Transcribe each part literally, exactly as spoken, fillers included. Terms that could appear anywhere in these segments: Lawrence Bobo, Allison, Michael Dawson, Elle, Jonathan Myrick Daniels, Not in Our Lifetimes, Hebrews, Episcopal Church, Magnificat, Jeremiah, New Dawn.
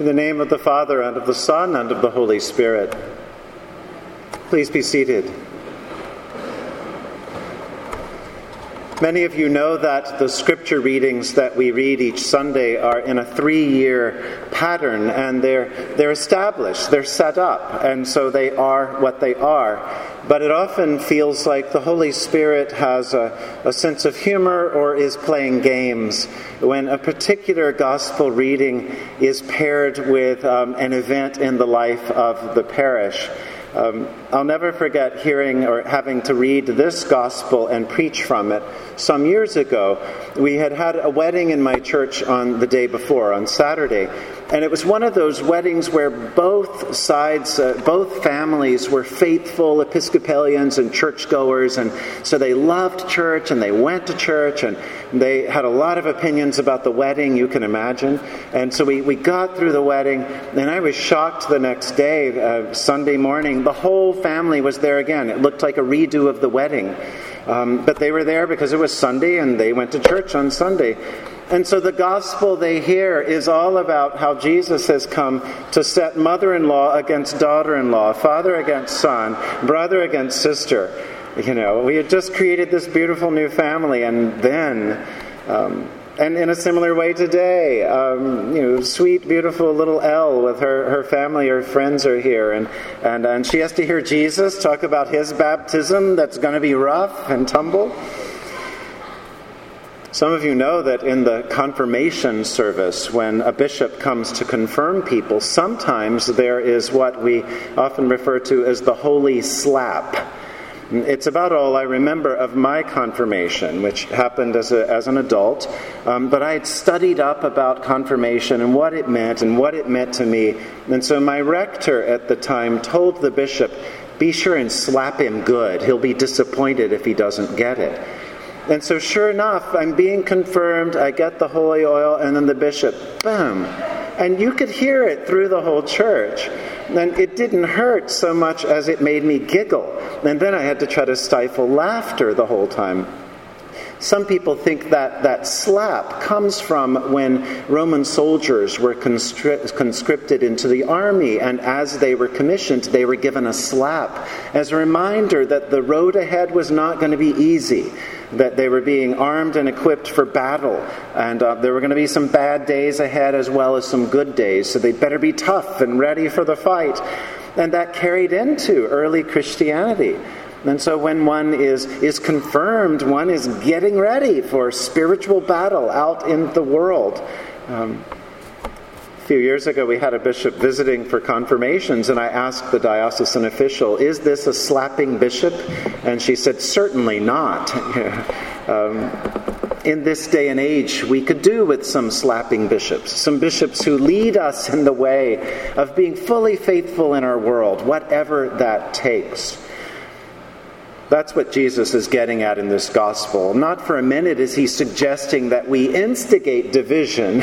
In the name of the Father, and of the Son, and of the Holy Spirit. Please be seated. Many of you know that the scripture readings that we read each Sunday are in a three-year pattern, and they're, they're established, they're set up, and so they are what they are. But it often feels like the Holy Spirit has a, a sense of humor or is playing games when a particular gospel reading is paired with um, an event in the life of the parish. Um, I'll never forget hearing or having to read this gospel and preach from it. Some years ago, we had had a wedding in my church on the day before, on Saturday, and it was one of those weddings where both sides, uh, both families were faithful Episcopalians and churchgoers, and so they loved church and they went to church and they had a lot of opinions about the wedding, you can imagine. And so we, we got through the wedding, and I was shocked the next day, uh, Sunday morning. The whole family was there again. It looked like a redo of the wedding. Um, but they were there because it was Sunday and they went to church on Sunday. And so the gospel they hear is all about how Jesus has come to set mother-in-law against daughter-in-law, father against son, brother against sister. You know, we had just created this beautiful new family, and then... Um, And in a similar way today, um, you know, sweet, beautiful little Elle with her, her family, her friends are here. And, and, and she has to hear Jesus talk about his baptism that's going to be rough and tumble. Some of you know that in the confirmation service, when a bishop comes to confirm people, sometimes there is what we often refer to as the holy slap. It's about all I remember of my confirmation, which happened as a, as an adult. Um, but I had studied up about confirmation and what it meant and what it meant to me. And so my rector at the time told the bishop, be sure and slap him good. He'll be disappointed if he doesn't get it. And so sure enough, I'm being confirmed. I get the holy oil, and then the bishop, boom. And you could hear it through the whole church. And it didn't hurt so much as it made me giggle. And then I had to try to stifle laughter the whole time. Some people think that that slap comes from when Roman soldiers were constri- conscripted into the army. And as they were commissioned, they were given a slap as a reminder that the road ahead was not going to be easy, that they were being armed and equipped for battle, and uh, there were going to be some bad days ahead as well as some good days, so they better be tough and ready for the fight. And that carried into early Christianity. And so when one is, is confirmed, one is getting ready for spiritual battle out in the world. Um, A few years ago, we had a bishop visiting for confirmations, and I asked the diocesan official, is this a slapping bishop? And she said, certainly not. um, in this day and age, we could do with some slapping bishops, some bishops who lead us in the way of being fully faithful in our world, whatever that takes. That's what Jesus is getting at in this gospel. Not for a minute is he suggesting that we instigate division,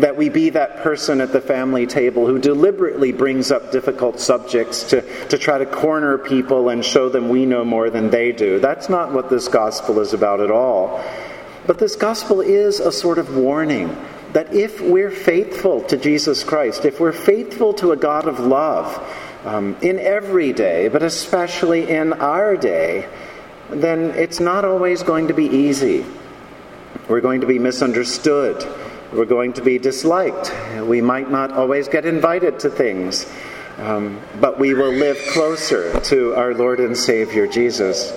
that we be that person at the family table who deliberately brings up difficult subjects to, to try to corner people and show them we know more than they do. That's not what this gospel is about at all. But this gospel is a sort of warning that if we're faithful to Jesus Christ, if we're faithful to a God of love, Um, in every day, but especially in our day, then it's not always going to be easy. We're going to be misunderstood. We're going to be disliked. We might not always get invited to things, um, but we will live closer to our Lord and Savior Jesus.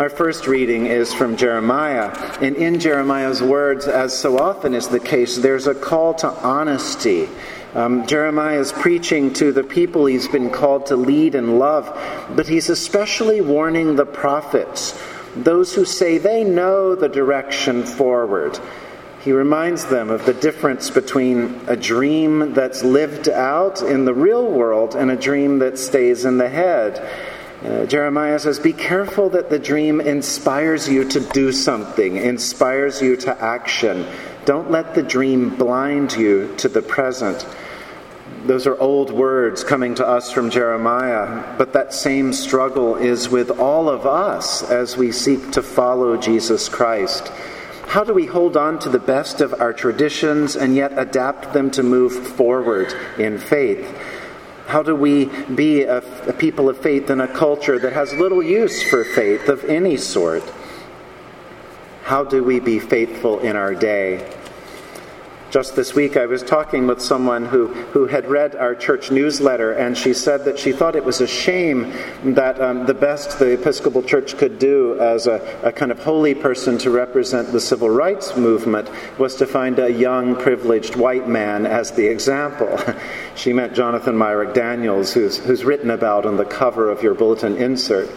Our first reading is from Jeremiah, and in Jeremiah's words, as so often is the case, there's a call to honesty. Um, Jeremiah is preaching to the people he's been called to lead and love, but he's especially warning the prophets, those who say they know the direction forward. He reminds them of the difference between a dream that's lived out in the real world and a dream that stays in the head. Uh, Jeremiah says, be careful that the dream inspires you to do something, inspires you to action. Don't let the dream blind you to the present. Those are old words coming to us from Jeremiah, but that same struggle is with all of us as we seek to follow Jesus Christ. how do we hold on to the best of our traditions and yet adapt them to move forward in faith? How do we be a, a people of faith in a culture that has little use for faith of any sort? How do we be faithful in our day? Just this week, I was talking with someone who, who had read our church newsletter, and she said that she thought it was a shame that um, the best the Episcopal Church could do as a, a kind of holy person to represent the civil rights movement was to find a young, privileged white man as the example. She meant Jonathan Myrick Daniels, who's, who's written about on the cover of your bulletin insert.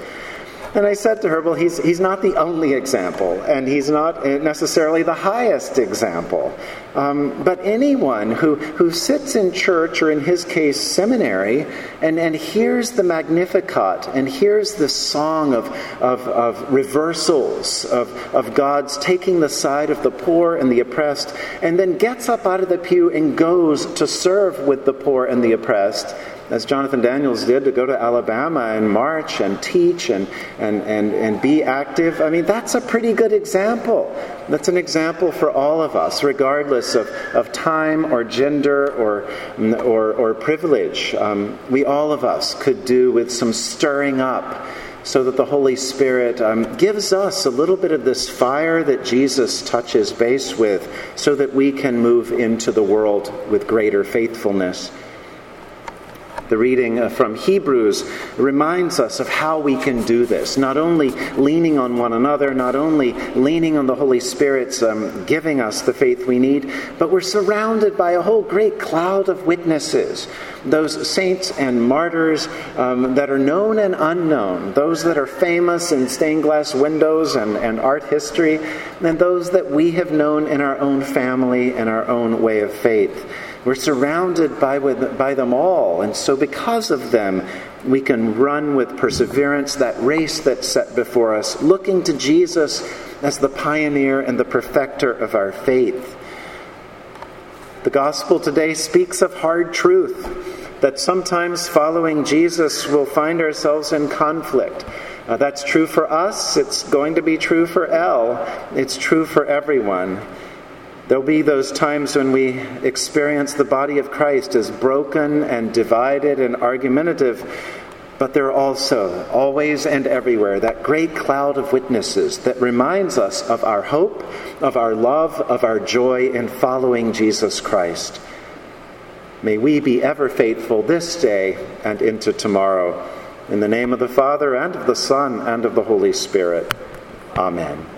And I said to her, well, he's he's not the only example, and he's not necessarily the highest example. Um, but anyone who, who sits in church, or in his case, seminary, and, and hears the Magnificat, and hears the song of, of, of reversals, of, of God's taking the side of the poor and the oppressed, and then gets up out of the pew and goes to serve with the poor and the oppressed, as Jonathan Daniels did, to go to Alabama and march and teach and, and, and, and be active. I mean, that's a pretty good example. That's an example for all of us, regardless of, of time or gender or or, or privilege. Um, we, all of us, could do with some stirring up so that the Holy Spirit um, gives us a little bit of this fire that Jesus touches base with so that we can move into the world with greater faithfulness. The reading from Hebrews reminds us of how we can do this, not only leaning on one another, not only leaning on the Holy Spirit's um, giving us the faith we need, but we're surrounded by a whole great cloud of witnesses, those saints and martyrs um, that are known and unknown, those that are famous in stained glass windows and, and art history, and those that we have known in our own family and our own way of faith. We're surrounded by, with, by them all, and so because of them, we can run with perseverance that race that's set before us, looking to Jesus as the pioneer and the perfecter of our faith. The gospel today speaks of hard truth, that sometimes following Jesus we'll find ourselves in conflict. Uh, that's true for us, it's going to be true for Elle, it's true for everyone. There'll be those times when we experience the body of Christ as broken and divided and argumentative, but there are also, always and everywhere, that great cloud of witnesses that reminds us of our hope, of our love, of our joy in following Jesus Christ. May we be ever faithful this day and into tomorrow. In the name of the Father, and of the Son, and of the Holy Spirit. Amen.